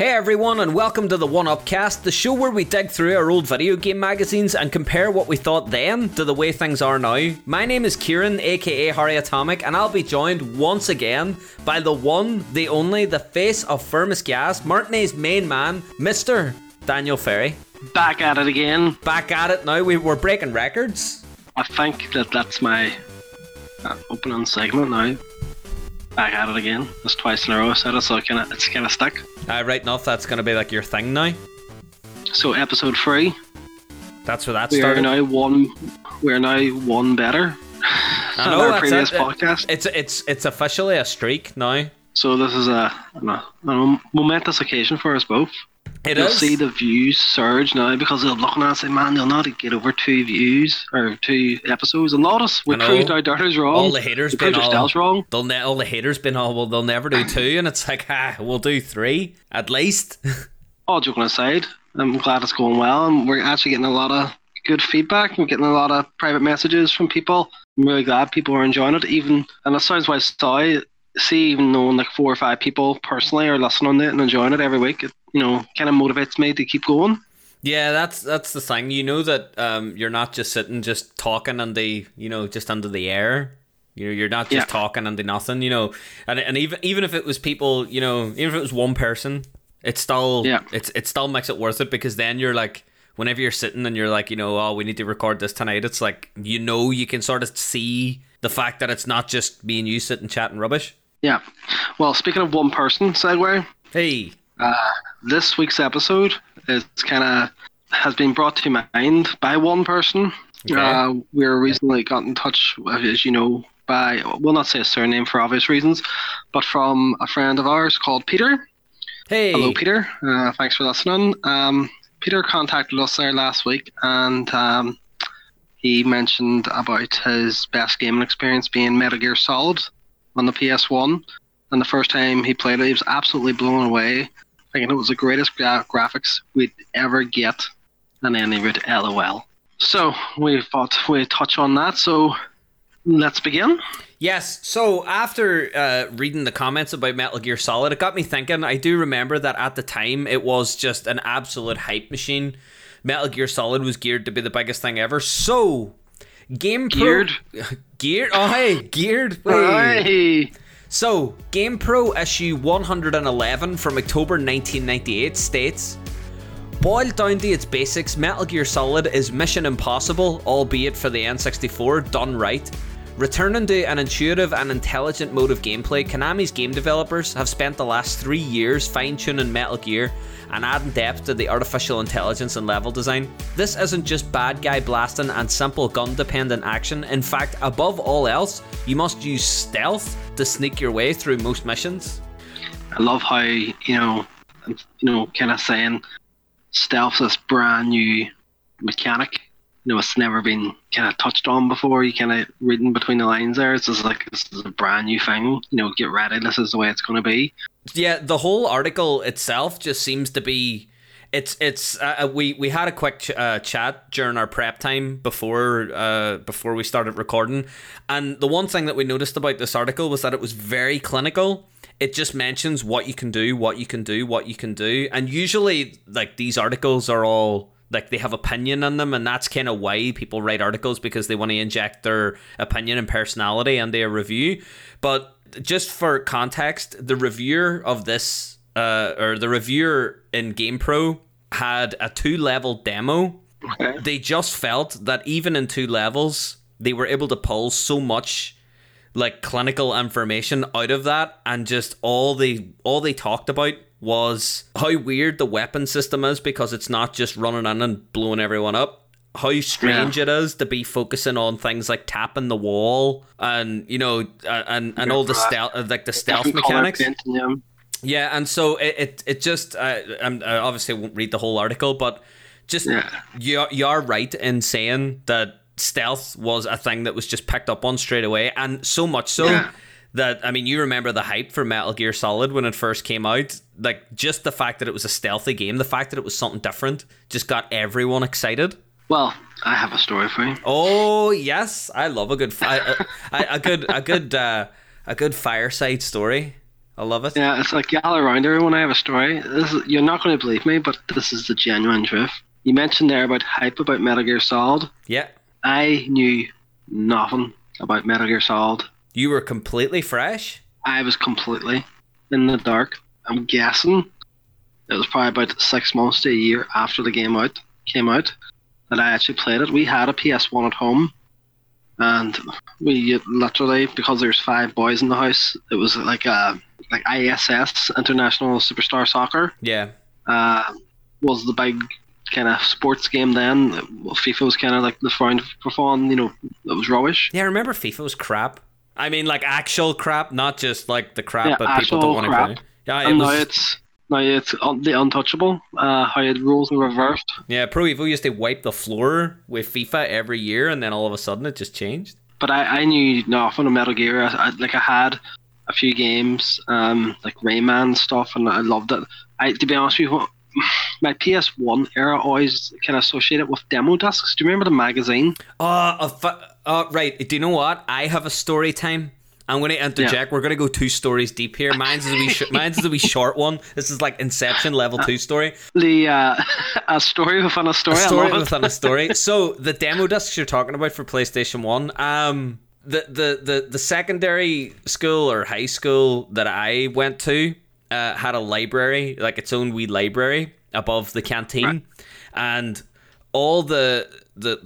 Hey everyone, and welcome to the 1UPcast, the show where we dig through our old video game magazines and compare what we thought then to the way things are now. My name is Kieran, aka Harry Atomic, and I'll be joined once again by the one, the only, the face of Firmus Gas, Martinet's main man, Mr. Daniel Ferry. Back at it again. Back at it now. We're breaking records. I think that's my opening segment now. Back at it again. That's twice in a row I said it, so it's going to stick. Right enough, that's going to be like your thing now. So episode 3. That's where that started. We are now one better than our previous podcast. It's officially a streak now. So this is a momentous occasion for us both. You'll see the views surge now because they'll be looking at us and say, man, they'll not get over 2 episodes. And notice, we proved our doubters wrong. All the haters been all wrong. All the haters been all, well, they'll never do 2. And it's like, we'll do 3 at least. All joking aside, I'm glad it's going well. And we're actually getting a lot of good feedback. We're getting a lot of private messages from people. I'm really glad people are enjoying it. And it sounds like even knowing like 4 or 5 people personally are listening to it and enjoying it every week, it, you know, kind of motivates me to keep going. Yeah, that's the thing. You know that you're not just sitting, just talking and just under the air. You're not just talking and nothing. You know, and even if it was people, you know, even if it was one person, it still it still makes it worth it, because then you're like, whenever you're sitting and you're like, you know, oh, we need to record this tonight. It's like, you know, you can sort of see the fact that it's not just me and you sitting chatting rubbish. Yeah. Well, speaking of one person, segue. Hey. This week's episode has been brought to mind by one person. Okay. We were recently got in touch, as you know, by, we'll not say a surname for obvious reasons, but from a friend of ours called Peter. Hey. Hello, Peter. Thanks for listening. Peter contacted us there last week, and he mentioned about his best gaming experience being Metal Gear Solid on the PS1, and the first time he played it, he was absolutely blown away. I think it was the greatest graphics we'd ever get, and then he wrote LOL. So we thought we'd touch on that, so let's begin. Yes, so after reading the comments about Metal Gear Solid, it got me thinking. I do remember that at the time it was just an absolute hype machine. Metal Gear Solid was geared to be the biggest thing ever, so... GamePro geared. Hey. So, GamePro issue 111 from October 1998 states, boiled down to its basics, Metal Gear Solid is Mission Impossible, albeit for the N64, done right. Returning to an intuitive and intelligent mode of gameplay, Konami's game developers have spent the last 3 years fine-tuning Metal Gear and adding depth to the artificial intelligence and level design. This isn't just bad guy blasting and simple gun-dependent action. In fact, above all else, you must use stealth to sneak your way through most missions. I love how, you know, kind of saying stealth is brand new mechanic. You know, it's never been kind of touched on before. You kind of reading between the lines there. It's just like, this is a brand new thing. You know, get ready. This is the way it's going to be. Yeah, the whole article itself just seems to be... We had a quick chat during our prep time before we started recording. And the one thing that we noticed about this article was that it was very clinical. It just mentions what you can do. And usually, like, these articles are all... like they have opinion on them, and that's kind of why people write articles, because they want to inject their opinion and personality into a review. But just for context, the reviewer of this, or the reviewer in GamePro had a 2-level demo. Okay. They just felt that even in 2 levels, they were able to pull so much like clinical information out of that, and just all they talked about was how weird the weapon system is, because it's not just running in and blowing everyone up. How strange it is to be focusing on things like tapping the wall and, you know, and all the stealth, like the stealth mechanics. Yeah, and so it just I obviously won't read the whole article, but just you are right in saying that stealth was a thing that was just picked up on straight away, and so much so. Yeah. That, I mean, you remember the hype for Metal Gear Solid when it first came out. Like, just the fact that it was a stealthy game, the fact that it was something different, just got everyone excited. Well, I have a story for you. Oh yes, I love a good fireside story. I love it. Yeah, it's like y'all around everyone. I have a story. This is, you're not going to believe me, but this is the genuine truth. You mentioned there about hype about Metal Gear Solid. Yeah. I knew nothing about Metal Gear Solid. You were completely fresh? I was completely in the dark. I'm guessing it was probably about 6 months to a year after the game came out that I actually played it. We had a PS1 at home. And we literally, because there's 5 boys in the house, it was like ISS, International Superstar Soccer. Yeah. Was the big kind of sports game then. FIFA was kind of like the frown for fun, you know, it was rubbish. Yeah, I remember FIFA was crap. I mean, like actual crap, not just like the crap that people don't want to play. Yeah, and now it's the untouchable, how it rules are reversed. Yeah, Pro Evo used to wipe the floor with FIFA every year, and then all of a sudden it just changed. But I knew nothing of Metal Gear. I had a few games, like Rayman stuff, and I loved it. To be honest with you, my PS1 era always kind of associated with demo discs. Do you remember the magazine? Right. Do you know what? I have a story time. I'm going to interject. Yeah. We're going to go 2 stories deep here. Mine's a wee short one. This is like Inception level 2 story. A story within a story. A story within a story. So the demo discs you're talking about for PlayStation 1, the secondary school or high school that I went to had a library, like its own wee library above the canteen. Right. And all the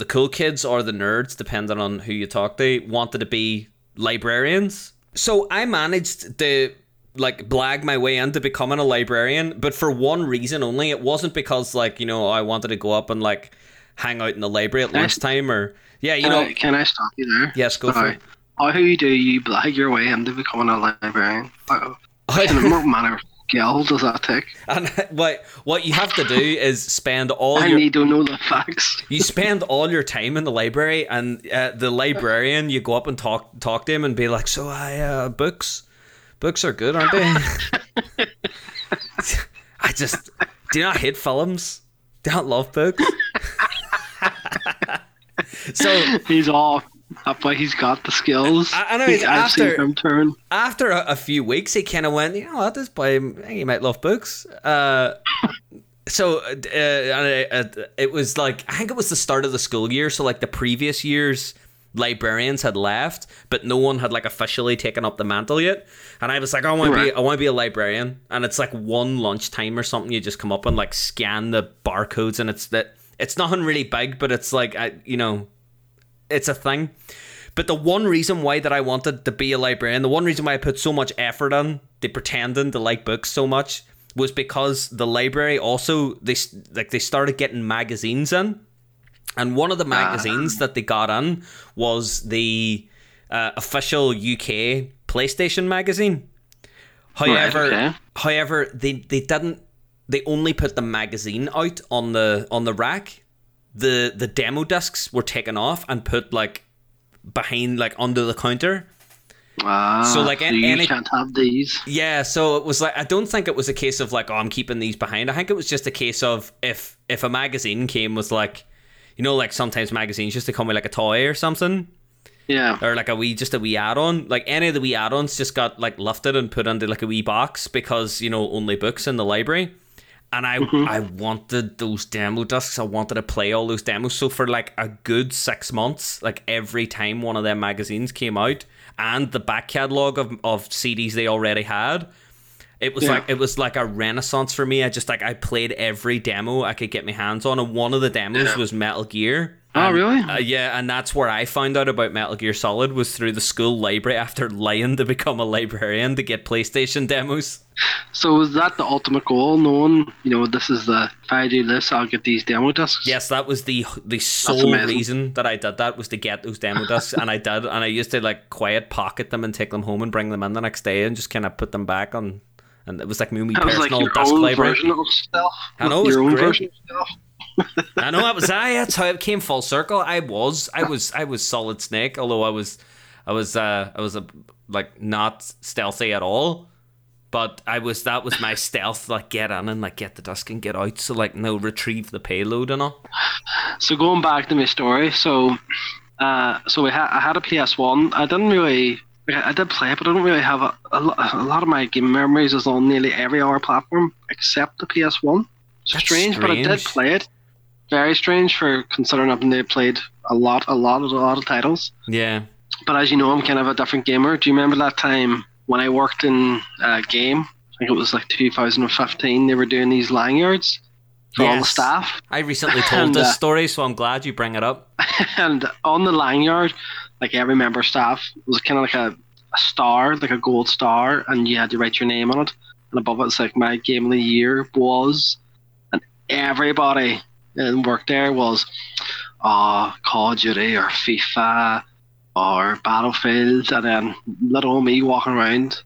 cool kids or the nerds, depending on who you talk to, wanted to be librarians. So I managed to like blag my way into becoming a librarian, but for one reason only. It wasn't because like, you know, I wanted to go up and like hang out in the library at lunchtime or Can I stop you there? Yes, go for it. How do you blag your way into becoming a librarian? What manner of skill does that take? And what you have to do is spend all your... I need to know the facts. You spend all your time in the library, and the librarian, you go up and talk to him and be like, so books are good, aren't they? Do you not hate films? Do you not love books? So he's off. That's why he's got the skills. Anyways, after a few weeks, he kind of went, you know what, this boy, I think he might love books. It was like, I think it was the start of the school year. So like the previous year's librarians had left, but no one had like officially taken up the mantle yet. And I was like, I want to be a librarian. And it's like one lunchtime or something. You just come up and like scan the barcodes, and it's nothing really big, but it's like, it's a thing. But the one reason why that I wanted to be a librarian, the one reason why I put so much effort in to pretending to like books so much, was because the library also, they started getting magazines in. And one of the magazines that they got in was the official UK PlayStation magazine. However, they only put the magazine out on the rack. The demo discs were taken off and put like behind, like under the counter. So like you can't have these. Yeah, so it was like, I don't think it was a case of like, oh, I'm keeping these behind. I think it was just a case of if a magazine came was like, you know, like sometimes magazines just to come with like a toy or something. Yeah. Or like a wee add-on. Like any of the wee add-ons just got like lifted and put into like a wee box because, you know, only books in the library. And I wanted those demo discs. I wanted to play all those demos. So for like a good 6 months, like every time one of their magazines came out and the back catalogue of CDs they already had, it was like a renaissance for me. I played every demo I could get my hands on. And one of the demos was Metal Gear. Oh, really? Yeah, and that's where I found out about Metal Gear Solid, was through the school library after lying to become a librarian to get PlayStation demos. So was that the ultimate goal, knowing, you know, this is the, if I do this, I'll get these demo discs? Yes, that was the sole reason that I did that, was to get those demo discs, and I did, and I used to, like, quiet pocket them and take them home and bring them in the next day and just kind of put them back on, and it was like my personal like disc library. Your own version of stuff. I know, that's how it came full circle. I was Solid Snake, although I was like not stealthy at all, but that was my stealth, like get in and like get the disc and get out, so like no, retrieve the payload and all. So going back to my story, so I had a PS1. I didn't really Yeah, I did play it, but I don't really have a lot of my game memories is on nearly every other platform except the PS1. Strange, but I did play it. Very strange for considering I've played a lot of titles. Yeah. But as you know, I'm kind of a different gamer. Do you remember that time when I worked in a game? I think it was like 2015. They were doing these lanyards for all the staff. I recently told this story, so I'm glad you bring it up. And on the lanyard, like every member of staff, it was kind of like a star, like a gold star, and you had to write your name on it. And above it, it's like my game of the year was, and everybody in work there was, Call of Duty or FIFA or Battlefield, and then little old me walking around,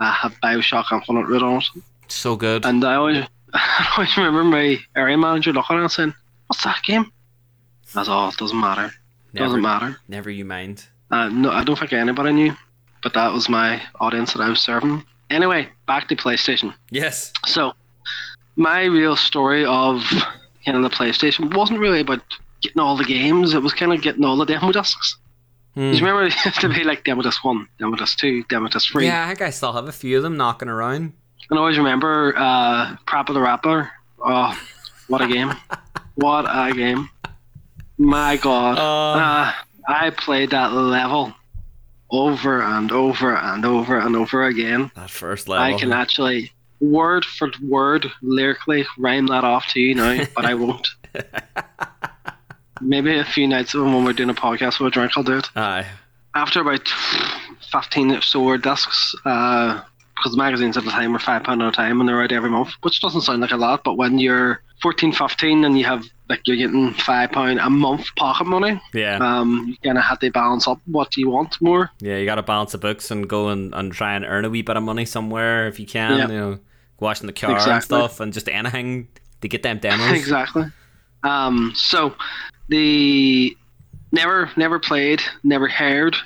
I had Bioshock Infinite written on it. So good. And I always remember my area manager looking at it saying, "What's that game?" I was, "Oh, it doesn't matter. Doesn't matter. Never you mind." No, I don't think anybody knew, but that was my audience that I was serving. Anyway, back to PlayStation. Yes. So, my real story of the PlayStation wasn't really about getting all the games. It was kind of getting all the demo discs. You remember it used to be like Demo Disc 1, Demo Disc 2, Demo Disc 3. Yeah, I think I still have a few of them knocking around. And I always remember Prappa the Rapper. Oh, what a game. What a game. My God. I played that level over and over and over and over again. That first level. I can actually, word for word, lyrically, rhyme that off to you now, but I won't. Maybe a few nights when we're doing a podcast with a drink, I'll do it. Aye. After about 15 or so discs, because the magazines at the time were £5 at a time and they're out every month, which doesn't sound like a lot, but when you're 14, 15 and you have, like, you're getting £5 a month pocket money, you kind of had to balance up what you want more. Yeah, you got to balance the books and go and try and earn a wee bit of money somewhere if you can, you know, washing the car and stuff and just anything to get them demos. Exactly. So, the never played, never heard,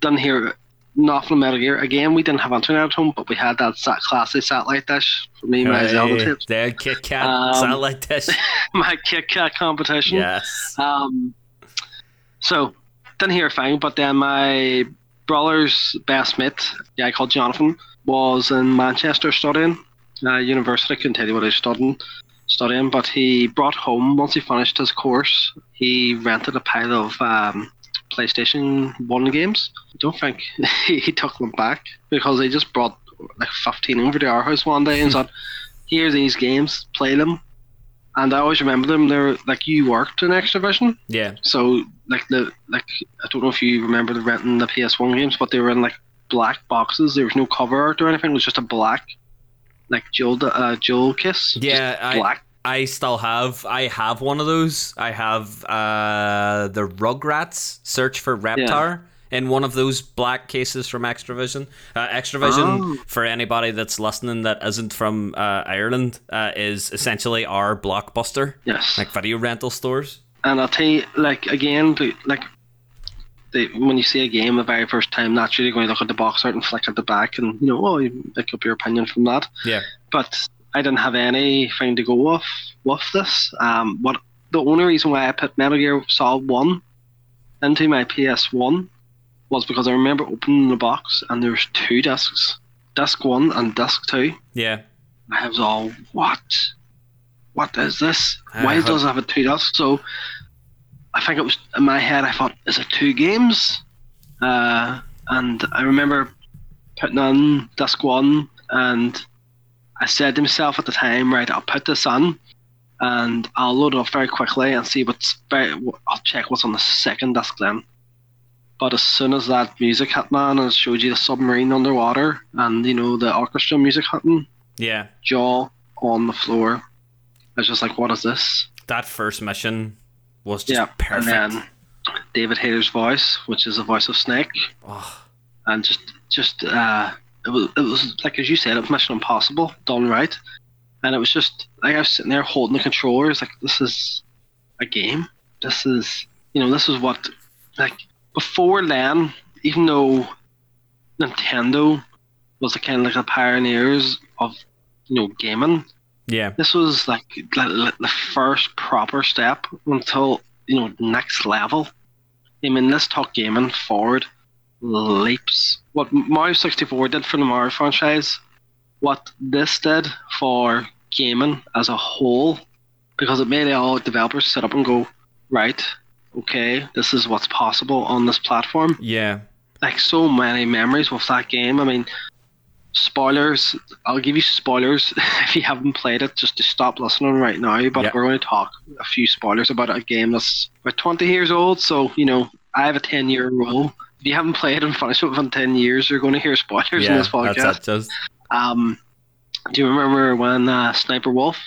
didn't hear nothing from Metal Gear. Again, we didn't have internet at home, but we had that classy satellite dish for me and my Zelda tips. The Kit Kat satellite dish. My Kit Kat competition. Yes. So, didn't hear a thing, but then my brother's best mate, a guy called Jonathan, was in Manchester studying university. I couldn't tell you what he was studying, but he brought home, once he finished his course, he rented a pile of PlayStation 1 games. I don't think he took them back because they just brought like 15 over to our house one day and said, "Here's these games, play them." And I always remember them. They're like, you worked in ExtraVision. Yeah. So like I don't know if you remember renting the PS1 games, but they were in like black boxes. There was no cover art or anything. It was just a black, like Jewel Kiss. Yeah, I still have. I have one of those. I have the Rugrats Search for Reptar in one of those black cases from ExtraVision. ExtraVision, for anybody that's listening that isn't from Ireland, is essentially our Blockbuster. Yes. Like video rental stores. And I'll tell you, like, again, when you see a game the very first time, naturally you're going to look at the box art and flick at the back and, you know, you pick up your opinion from that. Yeah. But I didn't have anything to go off with this. The only reason why I put Metal Gear Solid 1 into my PS1 was because I remember opening the box and there was two discs, Disc 1 and Disc 2. Yeah. I was all, what is this? Why does it have a two discs? So I think it was in my head, I thought, is it two games? And I remember putting on Disc 1 and I said to myself at the time, right, I'll put this on and I'll load it up very quickly and see I'll check what's on the second disc then. But as soon as that music hit, man, and it showed you the submarine underwater and, you know, the orchestra music hitting. Yeah. Jaw on the floor. I was just like, what is this? That first mission was just perfect. And then David Hayter's voice, which is the voice of Snake, and just it was like, as you said, it was Mission Impossible done right, and it was just like I was sitting there holding the controllers, like this is a game. This is this is what, like, before then, even though Nintendo was kind of like the pioneers of gaming. Yeah, this was like the first proper step until next level. I mean, this took gaming forward leaps. What Mario 64 did for the Mario franchise, what this did for gaming as a whole, because it made all developers sit up and go, right, okay, this is what's possible on this platform. Yeah. Like, so many memories with that game. I mean, spoilers, I'll give you spoilers if you haven't played it, just to stop listening right now, but yep, we're going to talk a few spoilers about a game that's about 20 years old, so, you know, I have a 10-year rule. If you haven't played and finished it within 10 years, you're going to hear spoilers in this podcast. That's... do you remember when Sniper Wolf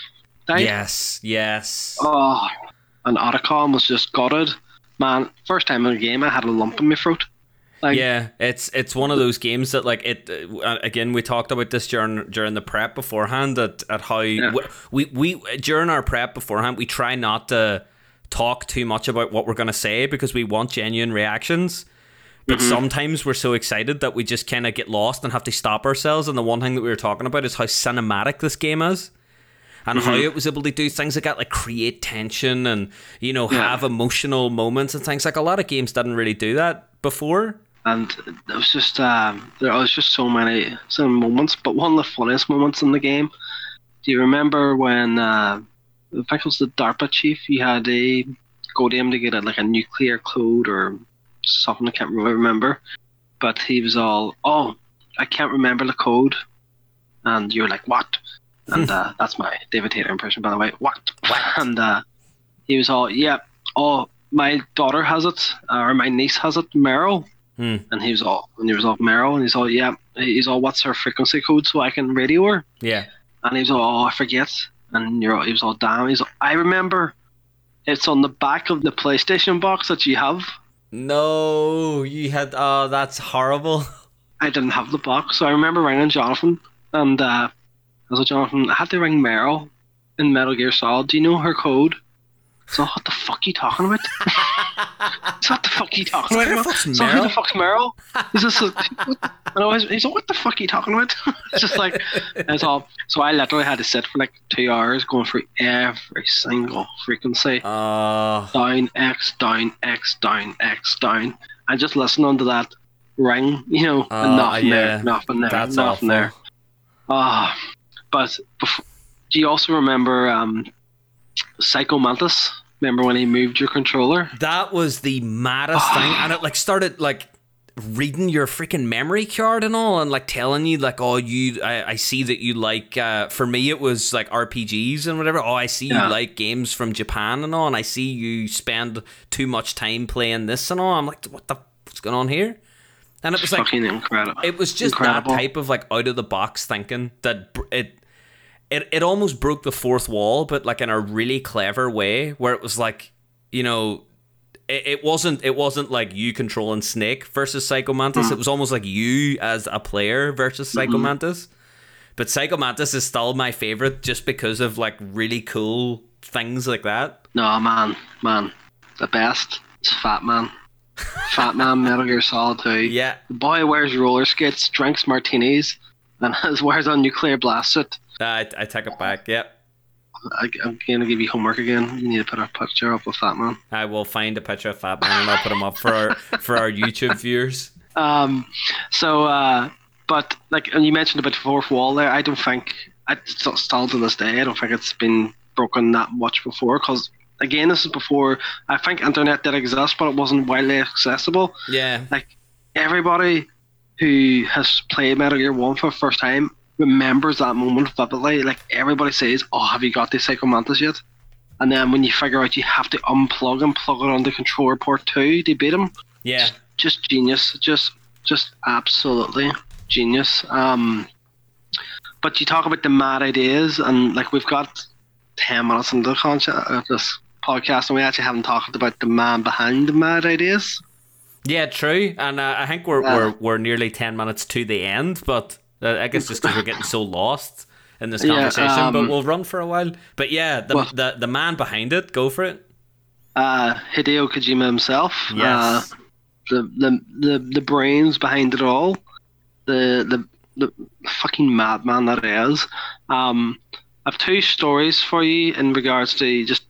died? Yes. Oh, and Otacon was just gutted. Man, first time in a game, I had a lump in my throat. Like, yeah, it's one of those games that, like, it again, we talked about this during the prep beforehand, at how we during our prep beforehand, we try not to talk too much about what we're going to say because we want genuine reactions, but sometimes we're so excited that we just kind of get lost and have to stop ourselves. And the one thing that we were talking about is how cinematic this game is, and how it was able to do things like that, like create tension and, you know, have emotional moments and things. Like, a lot of games didn't really do that before. And it was just there was just so many moments. But one of the funniest moments in the game, do you remember when I think it was the DARPA chief, you had to go to him to get a nuclear code or something, I can't really remember, but he was all, oh, I can't remember the code, and you're like, what? And that's my David Taylor impression, by the way. What? And he was all, yeah, oh, my daughter has it, or my niece has it, Meryl. And he was all Meryl, and he's all, yeah, he's all, what's her frequency code so I can radio her? Yeah. And he was all, oh, I forget. And he was all, damn. He's all, I remember, it's on the back of the PlayStation box that you have. No, you had, oh, that's horrible. I didn't have the box, so I remember ringing Jonathan, and I was like, Jonathan, I had to ring Meryl in Metal Gear Solid. Do you know her code? So what the fuck are you talking about? So what the fuck are you talking about? So who the fuck's Meryl? He's just he's like, what the fuck are you talking about? It's just like, it's all. So I literally had to sit for 2 hours going through every single frequency. Down, X, down, X, down, X, down. And just listening to that ring, you know, and nothing there. But do you also remember Psycho Mantis? Remember when he moved your controller? That was the maddest thing, and it started reading your freaking memory card and all, and telling you I see that you like. For me, it was RPGs and whatever. Oh, I see you like games from Japan and all, and I see you spend too much time playing this and all. I'm like, what's going on here? And it was fucking incredible. It was just that type of out of the box thinking that it almost broke the fourth wall, but in a really clever way, where it was it wasn't you controlling Snake versus Psycho Mantis. It was almost you as a player versus Psycho Mantis. But Psycho Mantis is still my favorite just because of really cool things like that. No, man, the best is Fat Man. Fat Man, Metal Gear Solid 2. Yeah. The boy wears roller skates, drinks martinis, and wears a nuclear blast suit. I take it back, yep. I'm going to give you homework again. You need to put a picture up of Fat Man. I will find a picture of Fat Man and I'll put him up for our YouTube viewers. And you mentioned about the fourth wall there. I don't think, still to this day, I don't think it's been broken that much before, because, again, this is before, I think internet did exist, but it wasn't widely accessible. Yeah. Everybody who has played Metal Gear 1 for the first time remembers that moment vividly. Everybody says, oh, have you got the Psycho Mantis yet? And then when you figure out you have to unplug and plug it onto controller port 2 to beat him. Yeah. Just genius. Just absolutely genius. But you talk about the mad ideas, and we've got 10 minutes into this podcast and we actually haven't talked about the man behind the mad ideas. Yeah, true. And I think we're nearly 10 minutes to the end, but I guess just because we're getting so lost in this conversation, but we'll run for a while. But yeah, the man behind it, go for it. Hideo Kojima himself. Yes. The brains behind it all. The fucking madman that he is. I have two stories for you in regards to just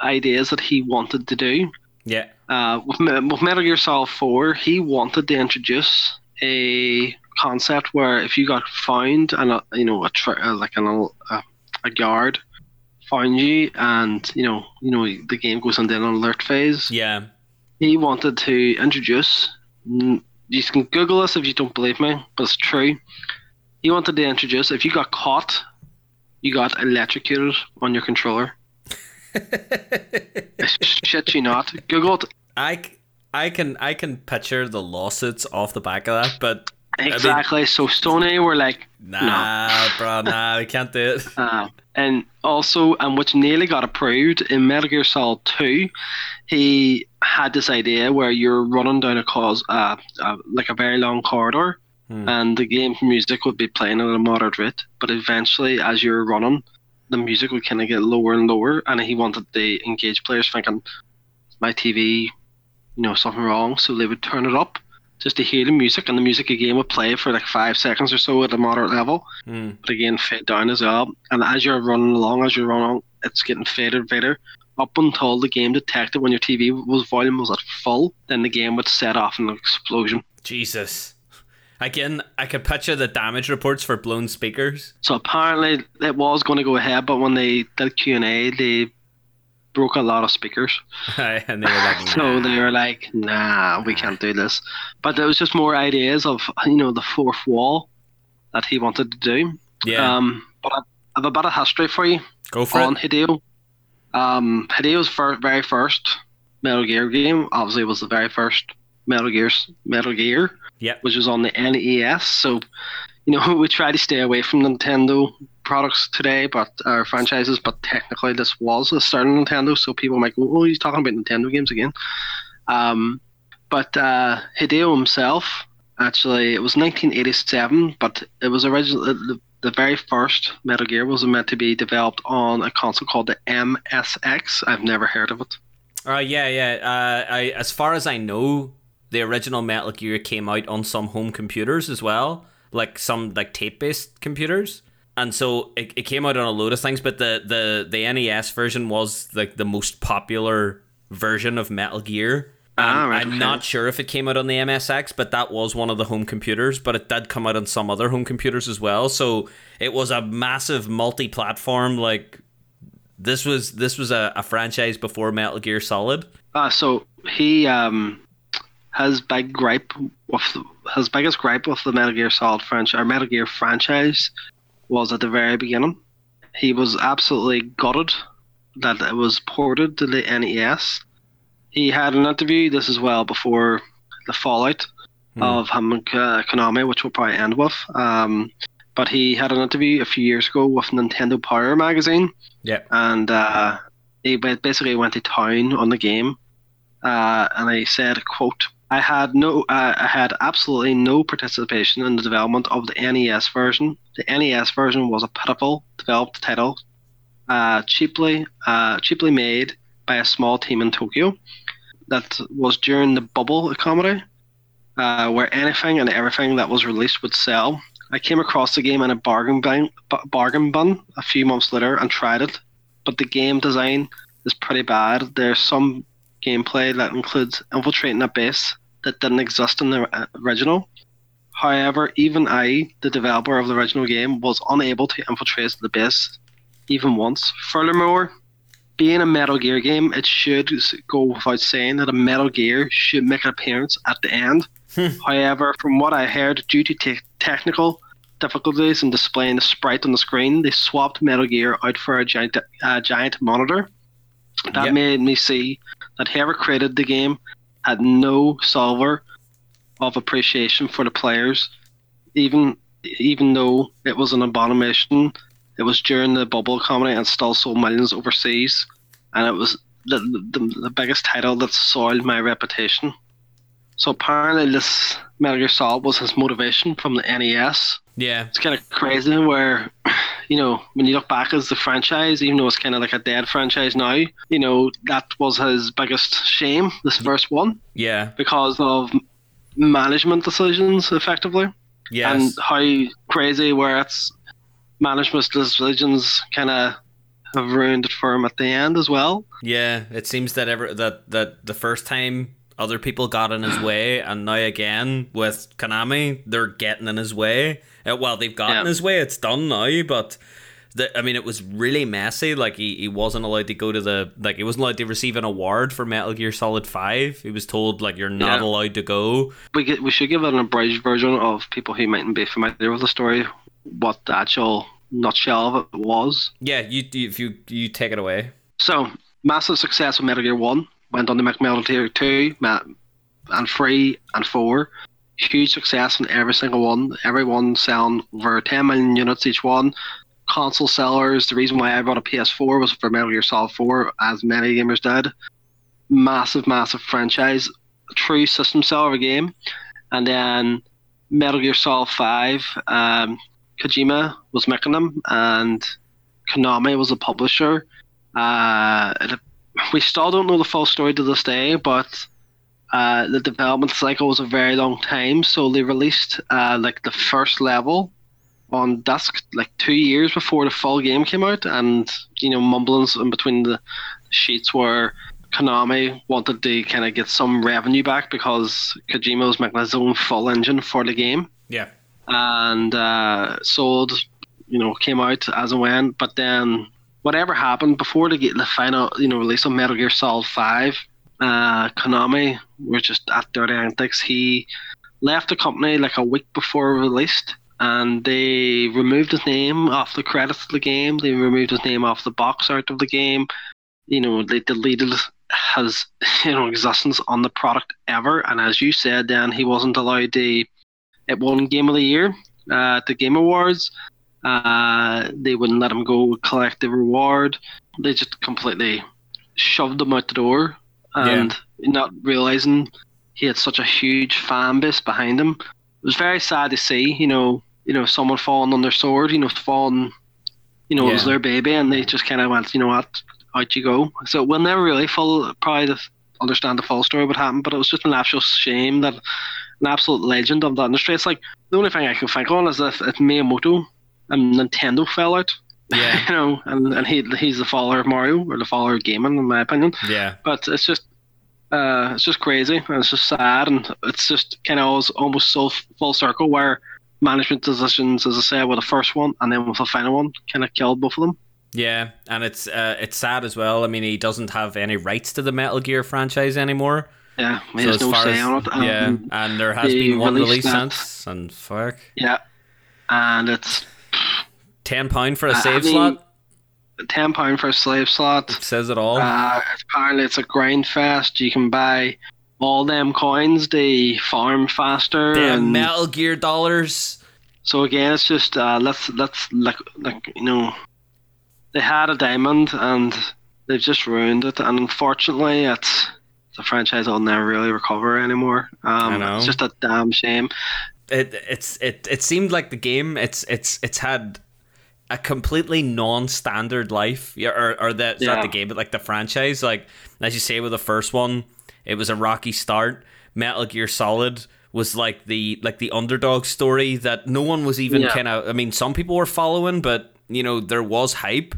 ideas that he wanted to do. Yeah. With Metal Gear Solid 4, he wanted to introduce a concept where if you got found and a guard found you, and the game goes into an alert phase. Yeah, he wanted to introduce. You can Google this if you don't believe me, but it's true. He wanted to introduce, if you got caught, you got electrocuted on your controller. Shit you not. Google it. I can picture the lawsuits off the back of that, but exactly. I mean, so Sony were like, nah, bro, nah, we can't do it. And which nearly got approved in Metal Gear Solid 2, he had this idea where you're running down a very long corridor, and the game's music would be playing at a moderate rate, but eventually, as you're running, the music would kind of get lower and lower, and he wanted the engaged players thinking, my TV, something wrong, so they would turn it up just to hear the music, and the music again would play for like 5 seconds or so at a moderate level, but again fade down as well, and as you're running along, it's getting fader, up until the game detected when your TV volume was at full, then the game would set off an explosion. Jesus. Again, I could picture the damage reports for blown speakers. So apparently it was going to go ahead, but when they did Q&A, they broke a lot of speakers. And they were like, nah. So they were like, nah, we can't do this. But there was just more ideas of, the fourth wall that he wanted to do. Yeah. But I have a bit of history for you. Go for it. On Hideo. Hideo's very first Metal Gear game, obviously, was the very first Metal Gear. Yeah, which was on the NES. So, we try to stay away from Nintendo products today, but our franchises. But technically, this was the start of Nintendo. So people might go, "Oh, he's talking about Nintendo games again." But Hideo himself, actually, it was 1987. But it was originally the very first Metal Gear was meant to be developed on a console called the MSX. I've never heard of it. As far as I know, the original Metal Gear came out on some home computers as well, like some tape-based computers, and so it came out on a load of things. But the NES version was like the most popular version of Metal Gear. I'm not sure if it came out on the MSX, but that was one of the home computers. But it did come out on some other home computers as well. So it was a massive multi-platform. Like this was a franchise before Metal Gear Solid. So he His biggest gripe with the Metal Gear Solid franchise, or Metal Gear franchise, was at the very beginning. He was absolutely gutted that it was ported to the NES. He had an interview, this is well before the fallout of him and Konami, which we'll probably end with. But he had an interview a few years ago with Nintendo Power magazine. Yeah. And he basically went to town on the game. And he said, quote, I had absolutely no participation in the development of the NES version. The NES version was a pitiful developed title, cheaply made by a small team in Tokyo. That was during the bubble economy, where anything and everything that was released would sell. I came across the game in a bargain bin a few months later and tried it, but the game design is pretty bad. There's some gameplay that includes infiltrating a base that didn't exist in the original. However, even I, the developer of the original game, was unable to infiltrate the base even once. Furthermore, being a Metal Gear game, it should go without saying that a Metal Gear should make an appearance at the end. However, from what I heard, due to technical difficulties in displaying the sprite on the screen, they swapped Metal Gear out for a giant monitor. That made me see that whoever created the game had no solver of appreciation for the players, even though it was an abomination. It was during the bubble economy and still sold millions overseas, and it was the biggest title that soiled my reputation. So apparently this Metal Gear Solid was his motivation from the NES. Yeah. It's kind of crazy where, when you look back as the franchise, even though it's kind of like a dead franchise now, that was his biggest shame, this first one. Yeah. Because of management decisions, effectively. Yes. And how crazy where it's management decisions kind of have ruined it for him at the end as well. Yeah, it seems that that the first time other people got in his way, and now again with Konami, they're getting in his way. Well, they've gotten in his way. It's done now, but it was really messy. Like he wasn't allowed to go to he wasn't allowed to receive an award for Metal Gear Solid 5. He was told you're not allowed to go. We should give an abridged version of people who mightn't be familiar with the story, what the actual nutshell of it was. Yeah, you take it away. So, massive success with Metal Gear 1. Went on to make Metal Gear 2 and 3 and 4. Huge success in every single one. Everyone selling over 10 million units each one. Console sellers. The reason why I bought a PS4 was for Metal Gear Solid 4, as many gamers did. Massive, massive franchise. A true system seller game. And then Metal Gear Solid 5, Kojima was making them, and Konami was the publisher. We still don't know the full story to this day, but the development cycle was a very long time. So they released the first level on disc 2 years before the full game came out, and mumblings in between the sheets where Konami wanted to kind of get some revenue back because Kojima was making his own full engine for the game. Yeah. And sold, came out as and when. But then whatever happened before they get the final, release of Metal Gear Solid 5, Konami were just at dirty antics. He left the company a week before released, and they removed his name off the credits of the game. They removed his name off the box art of the game. They deleted his existence on the product ever. And as you said, Dan, he wasn't allowed to. It won Game of the Year at the Game Awards. They wouldn't let him go collect the reward. They just completely shoved him out the door, and not realizing he had such a huge fan base behind him. It was very sad to see, someone falling on their sword, it was their baby, and they just kind of went, you know what, out you go. So we'll never really probably understand the full story of what happened, but it was just an absolute shame that an absolute legend of the industry. It's the only thing I can think on is if Miyamoto and Nintendo fell out, and he's the follower of Mario, or the follower of gaming, in my opinion. Yeah. But it's just crazy, and it's just sad, and it's just kind of almost so full circle where management decisions, as I said, with the first one and then with the final one, kind of killed both of them. Yeah, and it's sad as well. I mean, he doesn't have any rights to the Metal Gear franchise anymore. Yeah, he has no say on it. And there has been one release since, and fuck. Yeah, and it's £10 for a save slot. £10 for a slave slot. It says it all. Apparently, it's a grind fest. You can buy all them coins. They farm faster. Damn Metal Gear dollars. So again, it's just they had a diamond and they've just ruined it. And unfortunately, the franchise will never really recover anymore. I know. It's just a damn shame. It seemed like the game it's had a completely non-standard life, not the game, but the franchise. As you say, with the first one, it was a rocky start. Metal Gear Solid was the underdog story that no one was even some people were following, but there was hype.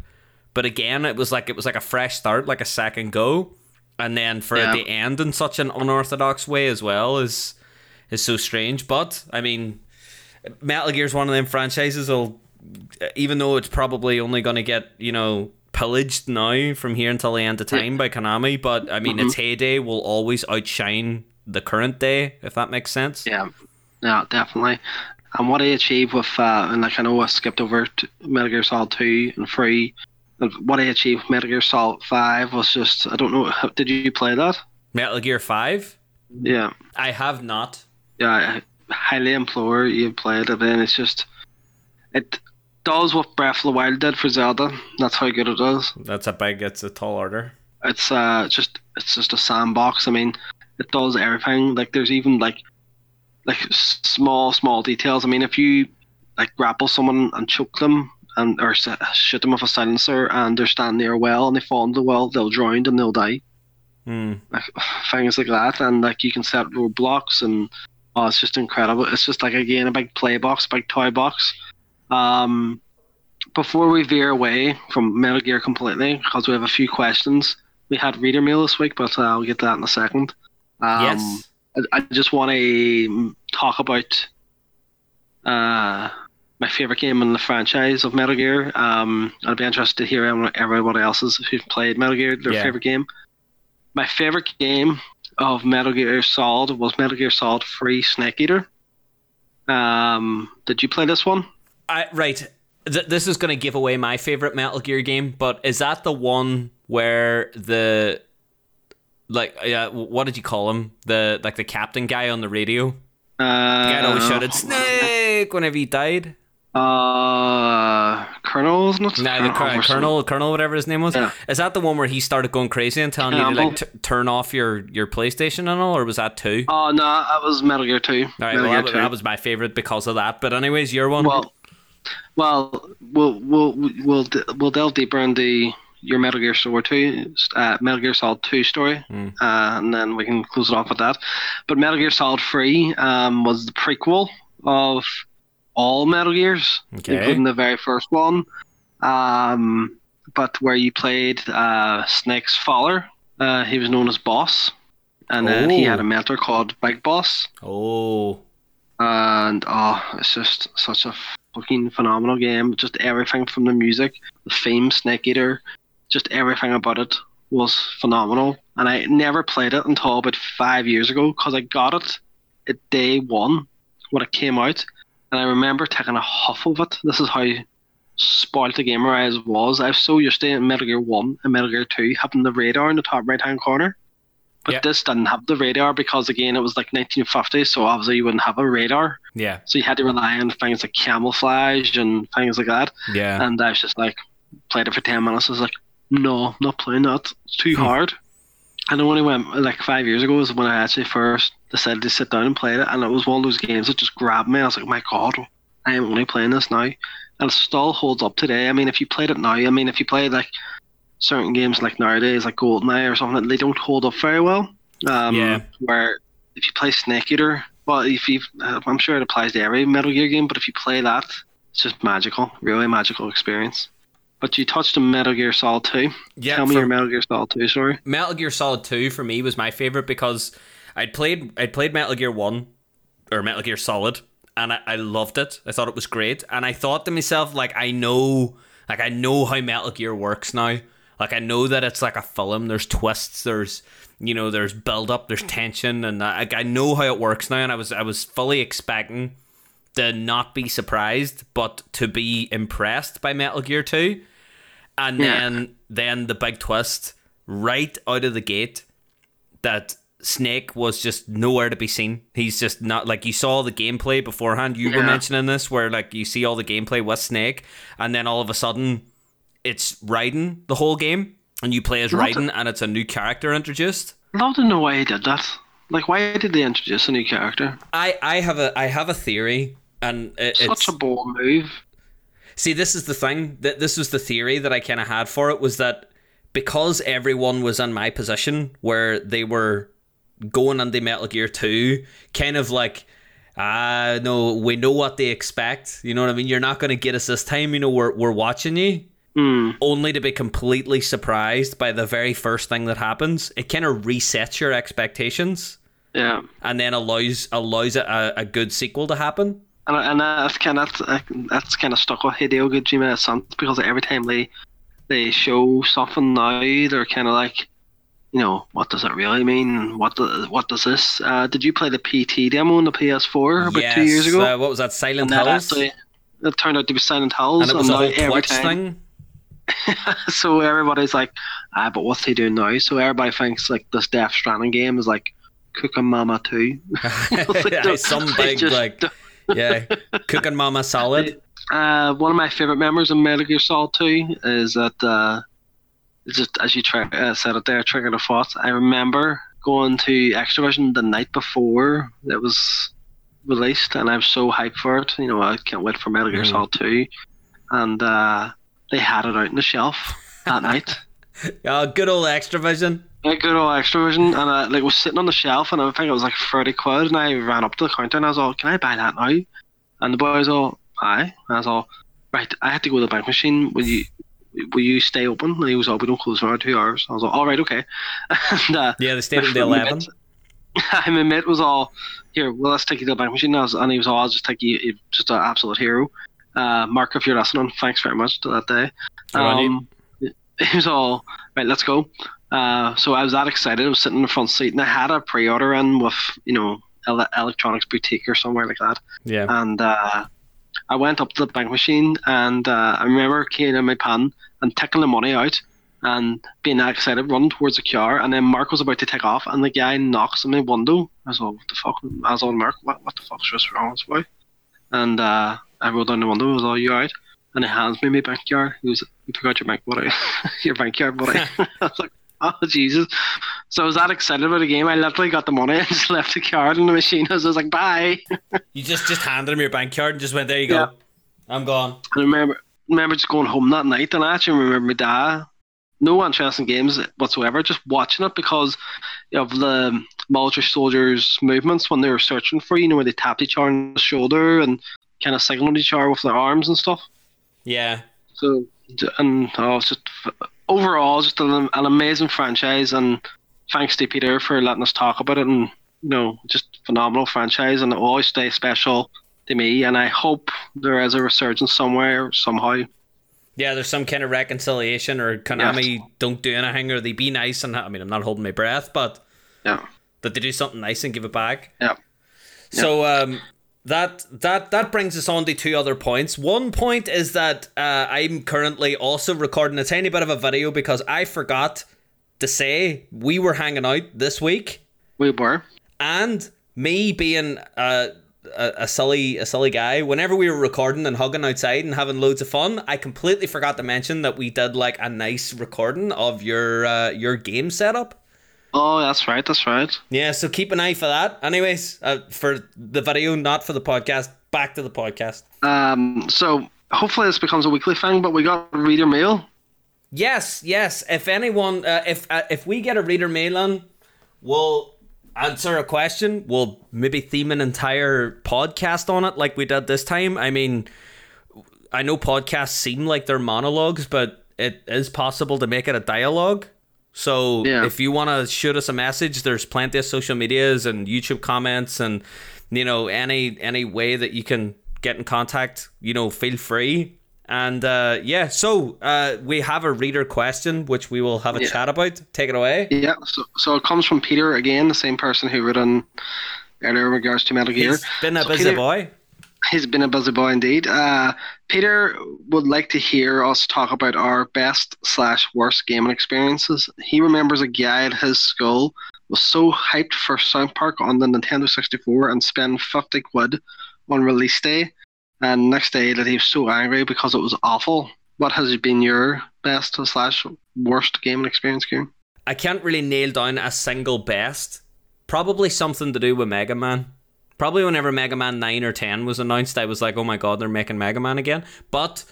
But again, it was like a fresh start, like a second go. And then for it to end in such an unorthodox way as well is so strange. But, I mean, Metal Gear's one of them franchises will, even though it's probably only going to get, pillaged now from here until the end of time by Konami, but, I mean, its heyday will always outshine the current day, if that makes sense. Yeah, no, definitely. And what I achieved with, I know I skipped over to Metal Gear Solid 2 and 3, what I achieved with Metal Gear Solid 5 was just, I don't know, did you play that? Metal Gear 5? Yeah. I have not. Yeah, I highly implore you play it, and it's just, it does what Breath of the Wild did for Zelda. That's how good it is. It's a tall order. It's just a sandbox. I mean, it does everything. There's even small details. I mean, if you grapple someone and choke them, or shoot them with a silencer, and they're standing near a well, and they fall into the well, they'll drown and they'll die. Mm. Things like that, and you can set roadblocks, and it's just incredible. It's just a big play box, big toy box. before we veer away from Metal Gear completely, because we have a few questions. We had reader mail this week, but I'll get to that in a second. Yes. I just want to talk about my favorite game in the franchise of Metal Gear. I'd be interested to hear everybody else's who've played Metal Gear, their favorite game. My favorite game of Metal Gear Solid was Metal Gear Solid 3 Snake Eater. Did you play this one? This is going to give away my favorite Metal Gear game, but is that the one where the, like, what did you call him? The captain guy on the radio? The guy that always shouted, "Snake!" whenever he died? Colonel, isn't it? No, Colonel, whatever his name was. Yeah. Is that the one where he started going crazy and telling you to like turn off your PlayStation and all, or was that 2? Oh, no, that was Metal Gear 2. All right, that was my favorite because of that. But anyways, your one. Well, we'll delve deeper into your Metal Gear Solid 2, Metal Gear Solid 2 story, and then we can close it off with that. But Metal Gear Solid 3 was the prequel of all Metal Gears, including the very first one, but where you played Snake's father. He was known as Boss, and then he had a mentor called Big Boss. And it's just such a fucking phenomenal game. Just everything from the music, the theme, Snake Eater, just everything about it was phenomenal. And I never played it until about 5 years ago, because I got it at day one when it came out, and I remember taking a huff of it. This is how spoiled a gamer I was. I was so used to Metal Gear 1 and Metal Gear 2 having the radar in the top right hand corner, but this didn't have the radar, because again it was like 1950, so obviously you wouldn't have a radar, so you had to rely on things like camouflage and things like that. And I was just like, played it for 10 minutes, I was like, no, not playing that, it's too hard. And I only went like 5 years ago is when I actually first decided to sit down and play it, and it was one of those games that just grabbed me. I was like, my god, I am only playing this now, and it still holds up today. I mean, if you played it now, I mean, if you played like certain games like nowadays, like GoldenEye or something, they don't hold up very well. Where if you play Snake Eater, well, if you, I'm sure it applies to every Metal Gear game, but if you play that, it's just magical, really magical experience. But you touched on Metal Gear Solid 2. Tell me your Metal Gear Solid 2 story. Metal Gear Solid 2 for me was my favorite because I'd played Metal Gear 1 or Metal Gear Solid, and I loved it. I thought it was great, and I thought to myself, like, I know how Metal Gear works now. Like, I know that it's like a film, there's twists, there's, you know, there's build up, there's tension, and I know how it works now, and I was fully expecting to not be surprised, but to be impressed by Metal Gear 2. And then the big twist right out of the gate, that Snake was just nowhere to be seen. He's just not, like, you saw the gameplay beforehand, you were mentioning this, where like you see all the gameplay with Snake, and then all of a sudden it's Raiden the whole game, and you play as Raiden, and it's a new character introduced. I love to know why he did that. Like, why did they introduce a new character? I have a theory, and it's such a bold move. See, this is the thing, that this was the theory that I kind of had for it, was that because everyone was in my position where they were going into Metal Gear 2, kind of like, no, we know what they expect. You know what I mean? You're not going to get us this time. You know, we're watching you. Only to be completely surprised by the very first thing that happens. It kind of resets your expectations, and then allows a good sequel to happen. And that's kind of stuck with Hideo Kojima, because every time they show something now, they're kind of like, you know, what does it really mean? What does this? Did you play the PT demo on the PS4 about 2 years ago? What was that? Silent Hills. Actually, it turned out to be Silent Hills, and it was a whole Twitch thing. So everybody's like, but what's he doing now? So everybody thinks like this Death Stranding game is like Cookin' Mama 2. Some big like Cookin' Mama Solid. One of my favorite memories in Metal Gear Solid 2 is that just as you said it there, triggered a thought. I remember going to ExtraVision the night before it was released, and I was so hyped for it. You know, I can't wait for Metal Gear Solid 2, and they had it out on the shelf that night. Good old ExtraVision. Yeah, good old ExtraVision. And it was sitting on the shelf, and I think it was like 30 quid, and I ran up to the counter, and I was all, can I buy that now? And the boy was all, aye. And I was all, right, I had to go to the bank machine. Will you stay open? And he was like, we don't close for around 2 hours. I was like, all right, okay. And, yeah, they stayed until 11. And my mate was all, here, well, let's take you to the bank machine. And he was all, I'll just take you, just an absolute hero. Mark, if you're listening, thanks very much to that day. He was all, right, let's go. So I was that excited. I was sitting in the front seat, and I had a pre-order in with, you know, Electronics Boutique or somewhere like that. Yeah. And I went up to the bank machine, and I remember keying in my pan and taking the money out and being that excited, running towards the car, and then Mark was about to take off, and the guy knocks on my window. I was like, what the fuck? I was like, Mark, what the fuck's just wrong with you? And I rolled down the window. I was like, you all right? And he hands me my bank card. He was like, you took out your bank, buddy. Your bank card, buddy. I was like, oh, Jesus. So I was that excited about the game. I literally got the money and just left the card in the machine. I was just like, bye. You just handed him your bank card and just went, there you go. Yeah. I'm gone. I remember just going home that night, and I actually remember my dad, no interest in games whatsoever, just watching it because of the military soldiers' movements when they were searching for, you know, where they tapped each other on the shoulder and kind of signaled each other with their arms and stuff. Yeah. So, and it's just... Overall, just an amazing franchise, and thanks to Peter for letting us talk about it. And you know, just phenomenal franchise, and it will always stay special to me. And I hope there is a resurgence somewhere, somehow. Yeah, there's some kind of reconciliation, or Konami don't do anything, or they be nice. And I mean, I'm not holding my breath, but that they do something nice and give it back. Yeah. So That brings us on to two other points. One point is that I'm currently also recording a tiny bit of a video because I forgot to say we were hanging out this week. We were. And me being a silly guy, whenever we were recording and hugging outside and having loads of fun, I completely forgot to mention that we did like a nice recording of your game setup. Oh, that's right. Yeah, so keep an eye for that. Anyways, for the video, not for the podcast. Back to the podcast. So hopefully this becomes a weekly thing, but we got a reader mail. Yes. If anyone, if we get a reader mail on, we'll answer a question. We'll maybe theme an entire podcast on it, like we did this time. I mean, I know podcasts seem like they're monologues, but it is possible to make it a dialogue. So if you want to shoot us a message, there's plenty of social medias and YouTube comments and, you know, any way that you can get in contact, you know, feel free. And so we have a reader question, which we will have a chat about. Take it away. Yeah. So it comes from Peter again, the same person who wrote on earlier in regards to Metal Gear. He's been a busy boy. He's been a busy boy indeed. Peter would like to hear us talk about our best/worst gaming experiences. He remembers a guy at his school was so hyped for South Park on the Nintendo 64 and spent 50 quid on release day, and next day that he was so angry because it was awful. What has been your best/worst gaming experience, Kieran? I can't really nail down a single best. Probably something to do with Mega Man. Probably whenever Mega Man 9 or 10 was announced, I was like, oh my God, they're making Mega Man again. But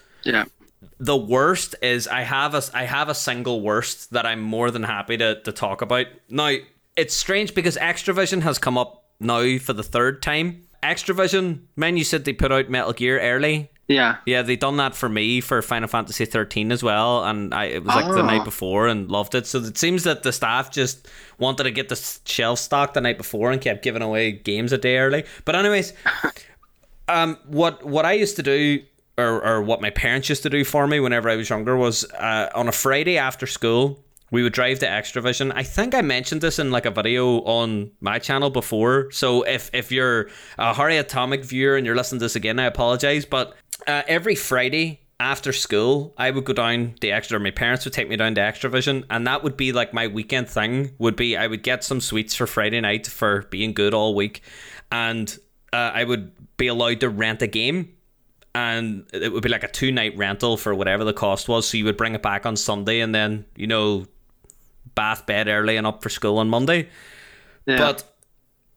the worst is I have a single worst that I'm more than happy to talk about. Now, it's strange because ExtraVision has come up now for the third time. ExtraVision, man, you said they put out Metal Gear early. Yeah. Yeah, they done that for me for Final Fantasy 13 as well, and it was the night before and loved it. So it seems that the staff just wanted to get the shelf stocked the night before and kept giving away games a day early. But anyways, what I used to do or what my parents used to do for me whenever I was younger was on a Friday after school, we would drive to ExtraVision. I think I mentioned this in like a video on my channel before. So if you're a Harry Atomic viewer and you're listening to this again, I apologize, but every Friday after school, I would go down to Extra. My parents would take me down to ExtraVision, and that would be like my weekend thing. Would be I would get some sweets for Friday night for being good all week, and I would be allowed to rent a game, and it would be like a 2-night rental for whatever the cost was. So you would bring it back on Sunday, and then you know, bath bed early and up for school on Monday. Yeah. But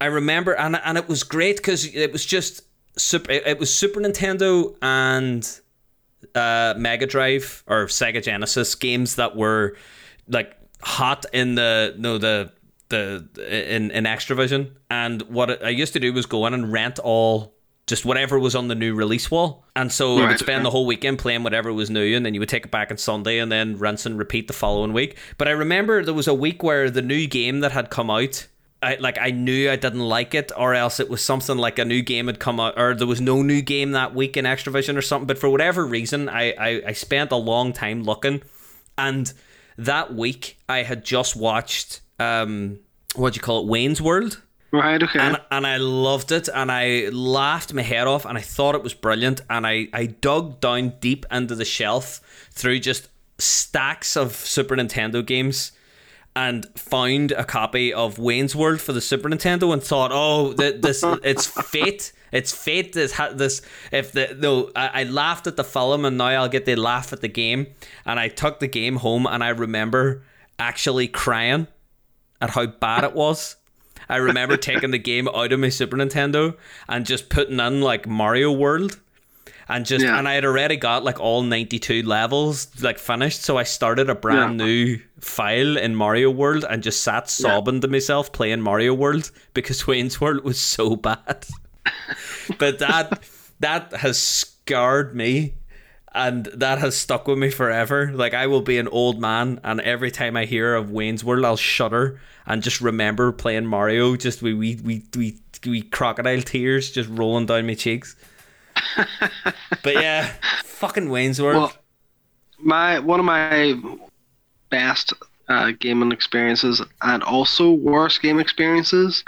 I remember, and it was great because it was just. It was Super Nintendo and Mega Drive or Sega Genesis games that were like hot in the in ExtraVision. And what I used to do was go in and rent all just whatever was on the new release wall. And so you would spend the whole weekend playing whatever was new, and then you would take it back on Sunday and then rinse and repeat the following week. But I remember there was a week where the new game that had come out, I knew I didn't like it, or else it was something like a new game had come out, or there was no new game that week in ExtraVision or something. But for whatever reason, I spent a long time looking. And that week, I had just watched, Wayne's World. Right, okay. And I loved it, and I laughed my head off, and I thought it was brilliant, and I dug down deep into the shelf through just stacks of Super Nintendo games, and found a copy of Wayne's World for the Super Nintendo, and thought, oh, this it's fate. It's fate. This if the no, I laughed at the film, and now I'll get the laugh at the game. And I took the game home, and I remember actually crying at how bad it was. I remember taking the game out of my Super Nintendo and just putting in like Mario World, and and I had already got like all 92 levels like finished, so I started a brand new file in Mario World and just sat sobbing to myself playing Mario World because Wayne's World was so bad. But that has scarred me, and that has stuck with me forever. Like, I will be an old man, and every time I hear of Wayne's World, I'll shudder and just remember playing Mario, just we crocodile tears just rolling down my cheeks. But yeah, fucking Wayne's World. Well, one of my best gaming experiences, and also worst game experiences,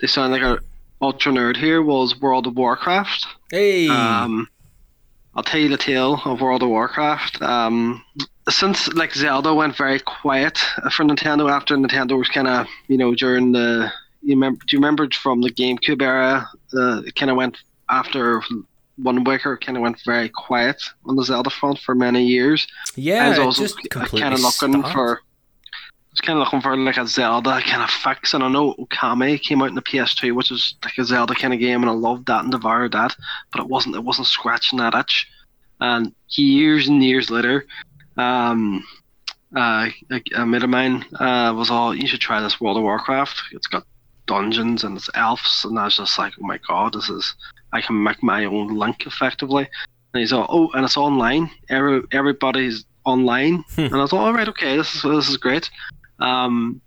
they sound like an ultra nerd here, was World of Warcraft. Hey! I'll tell you the tale of World of Warcraft. Since like Zelda went very quiet for Nintendo after Nintendo was kind of, during the, do you remember from the GameCube era, it kind of went after Wind Waker, kind of went very quiet on the Zelda front for many years. Yeah, I was also kind of looking for, like a Zelda kind of fix, and I know Okami came out in the PS2, which was like a Zelda kind of game, and I loved that and devoured that, but it wasn't scratching that itch. And years and years later, a mate of mine was all, you should try this World of Warcraft. It's got dungeons and it's elves, and I was just like, oh my god, I can make my own Link effectively. And he's all, oh, and it's online. Everybody's online, and I thought, all right, okay, this is great. And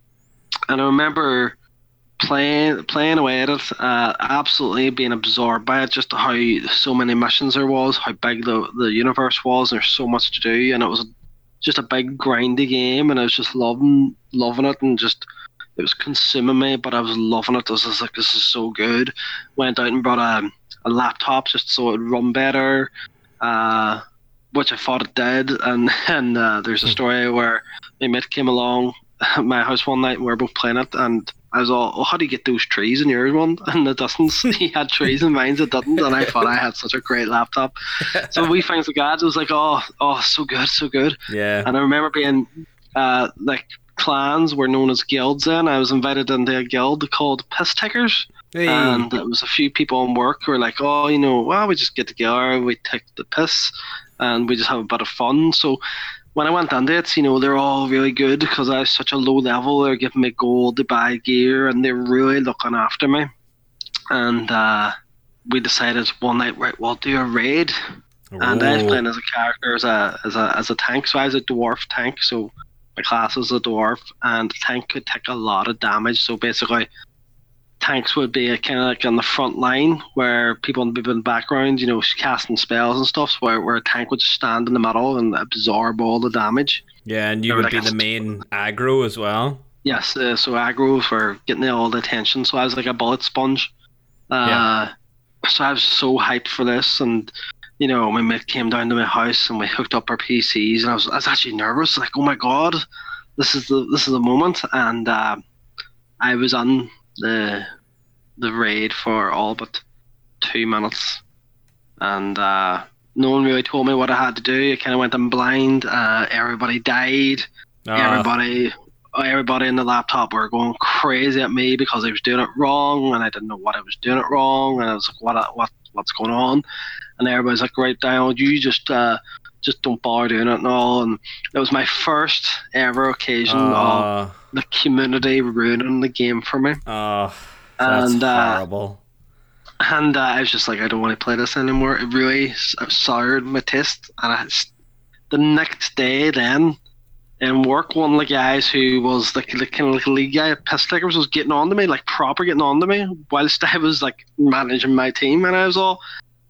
I remember playing away at it, absolutely being absorbed by it, just how so many missions there was, how big the universe was, and there's so much to do, and it was just a big grindy game, and I was just loving it, and just it was consuming me, but I was loving it. I was just like, this is so good. Went out and brought a laptop just so it would run better, which I thought it did, and there's a story where my mate came along my house one night, and we were both playing it, and I was all, oh, how do you get those trees in your one? And it doesn't. He had trees in mine that didn't, and I thought I had such a great laptop. So we thanks the gods, it was like, oh, so good, so good. Yeah. And I remember being, like, clans were known as guilds then. I was invited into a guild called Pisstickers. Hey. And it was a few people on work who were like, oh, we just get together, we take the piss, and we just have a bit of fun. So when I went on dates, they're all really good because I was such a low level. They're giving me gold to buy gear, and they're really looking after me. And we decided one night, right, we'll do a raid. Oh. And I was playing as a character, as a tank. So I was a dwarf tank. So my class was a dwarf, and the tank could take a lot of damage. So basically, tanks would be kind of like on the front line where people would be in the background, casting spells and stuff, where a tank would just stand in the middle and absorb all the damage. Yeah, and you would be the main aggro as well. Yes, so aggro for getting all the attention. So I was like a bullet sponge. So I was so hyped for this, and my mate came down to my house and we hooked up our PCs, and I was actually nervous, like, oh my god, this is the moment. And I was on the raid for all but 2 minutes, and no one really told me what I had to do. I kind of went in blind. Everybody died. Everybody in the laptop were going crazy at me because I was doing it wrong, and I didn't know what I was doing it wrong, and I was like, what's going on? And everybody's like, right, Daniel, you just don't bother doing it and all. And it was my first ever occasion of the community ruining the game for me. Oh, that's horrible. And I was just like, I don't want to play this anymore. It really soured my taste. And the next day then, in work, one of the guys who was the kind of like lead guy at Pisstickers was getting on to me, like proper getting on to me, whilst I was like managing my team. And I was all,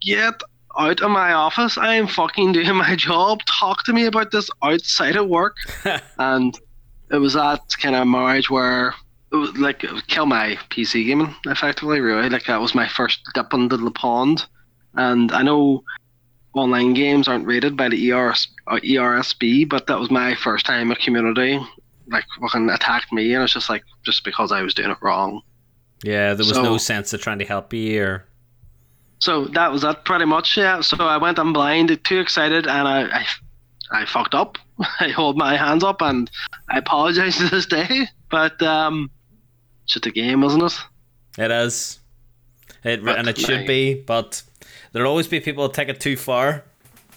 get out of my office. I am fucking doing my job. Talk to me about this outside of work. And it was that kind of marriage where it was like it would kill my PC gaming effectively, really. Like that was my first dip into the pond. And I know online games aren't rated by the ERSB, but that was my first time a community like fucking attacked me, and it's just like just because I was doing it wrong. Yeah, there was no sense of trying to help you or. So that was that pretty much. Yeah. So I went in blind, too excited, and I fucked up. I hold my hands up, and I apologize to this day. But it's just a game, isn't it? It is. It should be, but. There'll always be people that take it too far.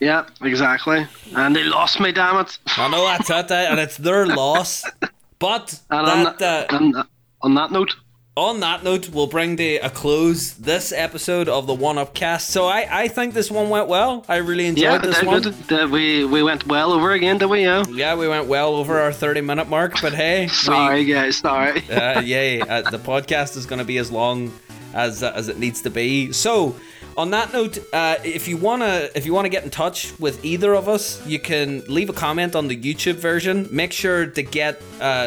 Yeah, exactly. And they lost me, damn it. I know, that's it, and it's their loss. But on that note, we'll bring to a close this episode of the 1UPcast. So I think this one went well. I really enjoyed this one. We went well over again, did we? Yeah, we went well over our 30-minute mark, but hey. Sorry, guys, sorry. The podcast is going to be as long as it needs to be. So, on that note, if you wanna get in touch with either of us, you can leave a comment on the YouTube version. Make sure to get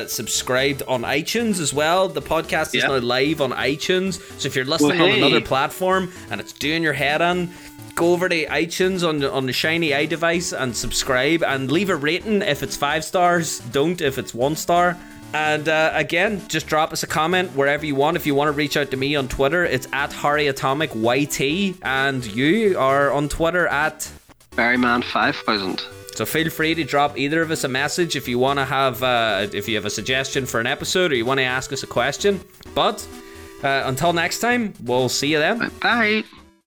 subscribed on iTunes as well. The podcast is now live on iTunes, so if you're listening on another platform and it's doing your head in, go over to iTunes on the shiny iDevice and subscribe and leave a rating if it's 5 stars. Don't if it's 1 star. And again, just drop us a comment wherever you want. If you want to reach out to me on Twitter, it's at Harry Atomic YT, and you are on Twitter at Berryman5000. So feel free to drop either of us a message if you want to have, if you have a suggestion for an episode or you want to ask us a question. But until next time, we'll see you then. Bye.